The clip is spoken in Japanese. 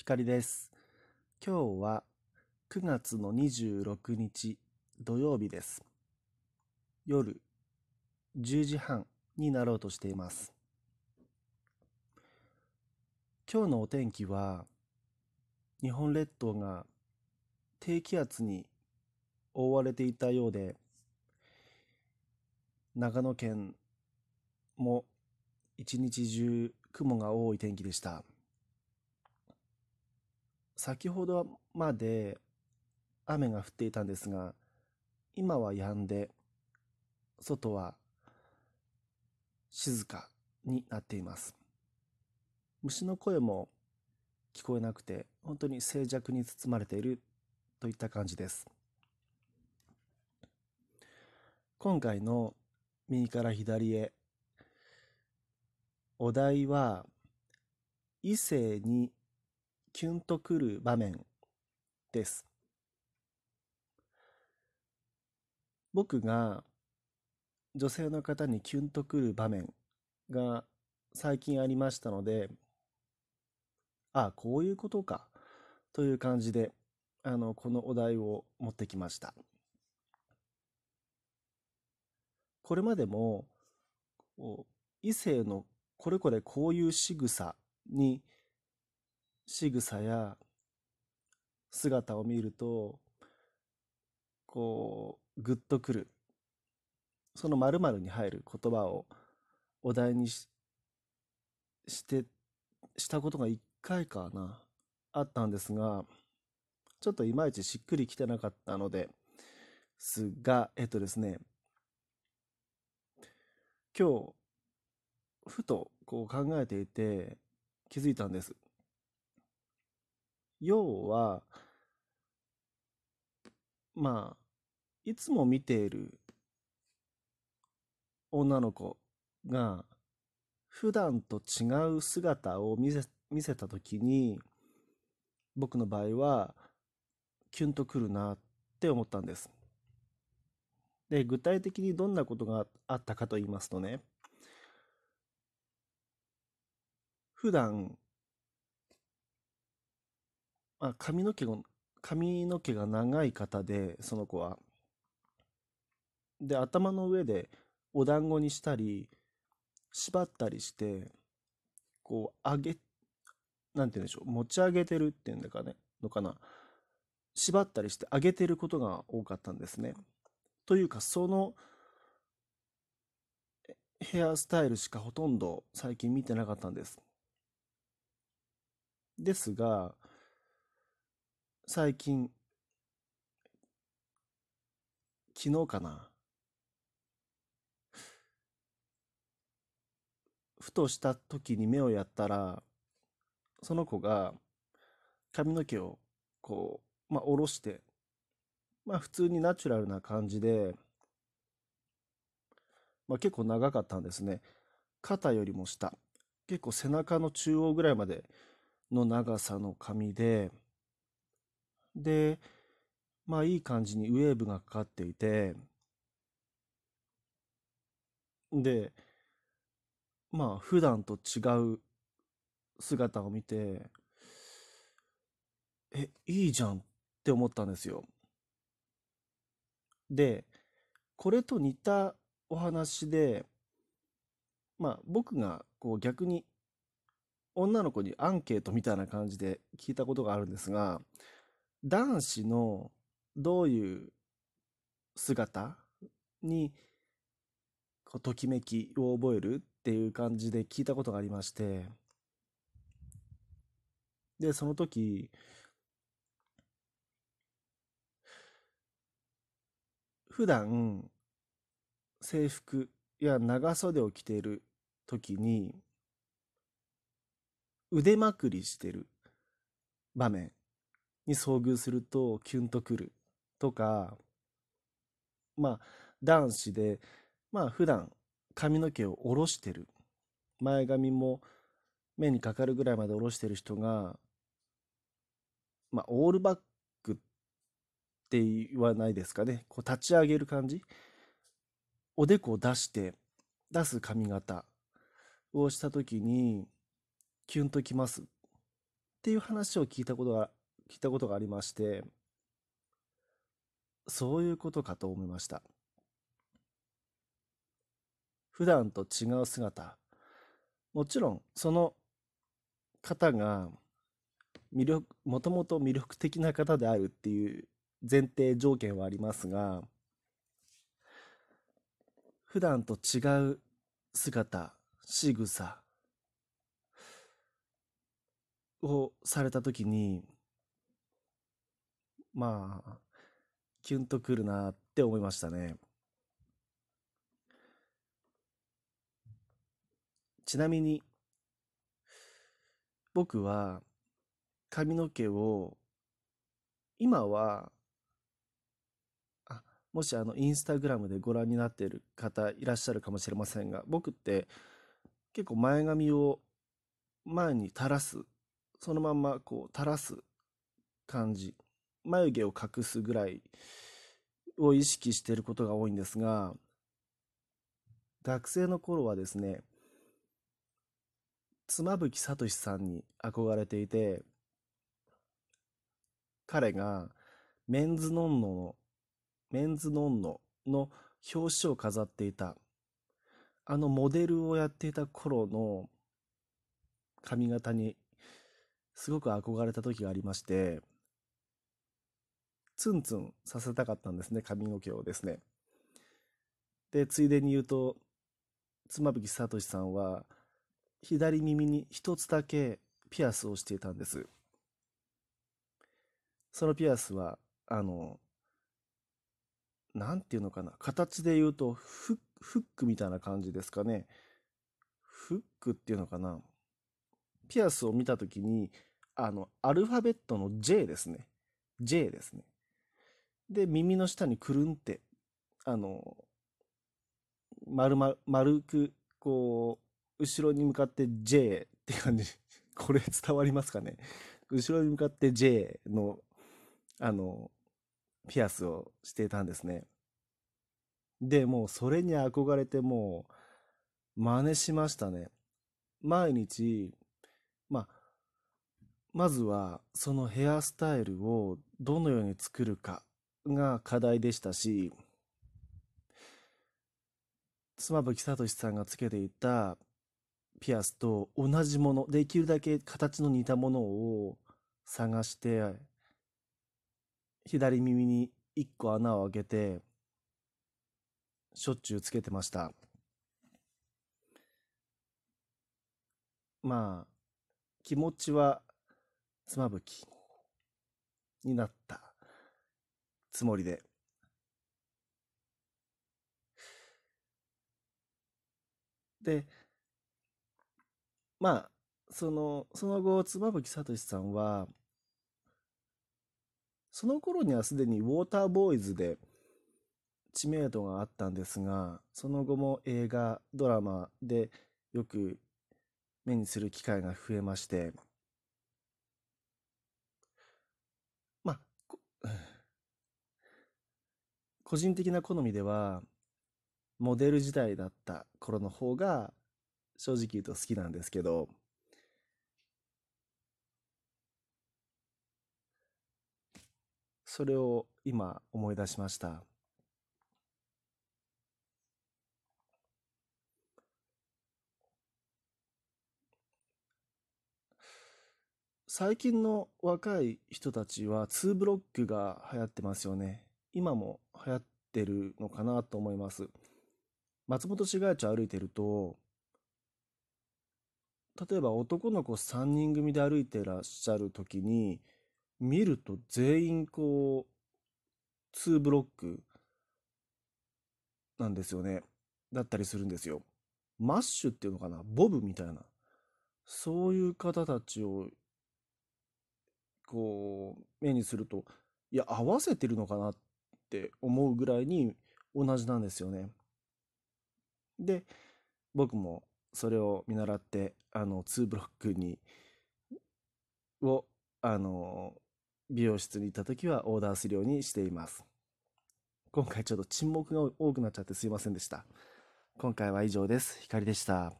ひかりです。今日は9月の26日土曜日です。夜10時半になろうとしています。今日のお天気は日本列島が低気圧に覆われていたようで、長野県も一日中雲が多い天気でした。先ほどまで雨が降っていたんですが、今は止んで、外は静かになっています。虫の声も聞こえなくて、本当に静寂に包まれているといった感じです。今回の右から左へお題は、異性にキュンとくる場面です。僕が女性の方にキュンとくる場面が最近ありましたので、あ、こういうことかという感じで、このお題を持ってきました。これまでも異性のこれこれこういう仕草や姿を見るとこうグッとくる、その〇〇に入る言葉をお題にしたことが1回かなあったんですが、ちょっといまいちしっくりきてなかったのですが、今日ふとこう考えていて気づいたんです。要はいつも見ている女の子が普段と違う姿を見せたときに、僕の場合はキュンとくるなって思ったんです。で、具体的にどんなことがあったかと言いますとね、普段髪の毛が長い方で、その子はで頭の上でお団子にしたり縛ったりして、こう持ち上げてるっていうんだかねのかな、縛ったりして上げてることが多かったんですね。というか、そのヘアスタイルしかほとんど最近見てなかったんです。ですが、最近、昨日かな、ふとした時に目をやったら、その子が髪の毛をこう、下ろして、普通にナチュラルな感じで、結構長かったんですね。肩よりも下、結構背中の中央ぐらいまでの長さの髪で、で、いい感じにウェーブがかかっていて、で、普段と違う姿を見て、いいじゃんって思ったんですよ。で、これと似たお話で、僕がこう逆に女の子にアンケートみたいな感じで聞いたことがあるんですが、男子のどういう姿にこうときめきを覚えるっていう感じで聞いたことがありまして、でその時、普段制服や長袖を着ている時に腕まくりしてる場面に遭遇するとキュンとくるとか、男子で普段髪の毛を下ろしてる、前髪も目にかかるぐらいまで下ろしてる人が、オールバックって言わないですかね、こう立ち上げる感じ、おでこを出す髪型をした時にキュンときますっっていう話を聞いたことがありまして、そういうことかと思いました。普段と違う姿、もちろんその方がもともと魅力的な方であるっていう前提条件はありますが、普段と違う姿、仕草をされた時に、まあキュンとくるなって思いましたね。ちなみに僕は髪の毛を今はもしインスタグラムでご覧になっている方いらっしゃるかもしれませんが、僕って結構前髪を前に垂らす、そのまんまこう垂らす感じ、眉毛を隠すぐらいを意識していることが多いんですが、学生の頃はですね、妻夫木聡さんに憧れていて、彼がメンズノンノの表紙を飾っていた、モデルをやっていた頃の髪型にすごく憧れた時がありまして、ツンツンさせたかったんですね、髪の毛をですね。で、ついでに言うと、妻夫木聡さんは左耳に一つだけピアスをしていたんです。そのピアスはなんていうのかな、形で言うとフックみたいな感じですかね。フックっていうのかな。ピアスを見たときにアルファベットの J ですね。J ですね。で、耳の下にくるんって丸くこう後ろに向かって J って感じ。これ伝わりますかね。後ろに向かって J のピアスをしていたんですね。で、もうそれに憧れて、もう真似しましたね。毎日、まずはそのヘアスタイルをどのように作るかが課題でしたし、妻夫木聡さんがつけていたピアスと同じもの、できるだけ形の似たものを探して、左耳に一個穴を開けてしょっちゅうつけてました。まあ気持ちは妻夫木になったつもりで、でその後、妻夫木聡さんはその頃にはすでにウォーターボーイズで知名度があったんですが、その後も映画、ドラマでよく目にする機会が増えまして、個人的な好みではモデル時代だった頃の方が正直言うと好きなんですけど、それを今思い出しました。最近の若い人たちは2ブロックが流行ってますよね。今も流行ってるのかなと思います。松本市街地を歩いてると、例えば男の子3人組で歩いてらっしゃる時に見ると、全員こう2ブロックなんですよね。だったりするんですよ。マッシュっていうのかな、ボブみたいな、そういう方たちをこう目にすると、いや合わせてるのかなって思うぐらいに同じなんですよね。で、僕もそれを見習って2ブロックにを美容室に行った時はオーダーするようにしています。今回ちょっと沈黙が多くなっちゃってすいませんでした。今回は以上です。光でした。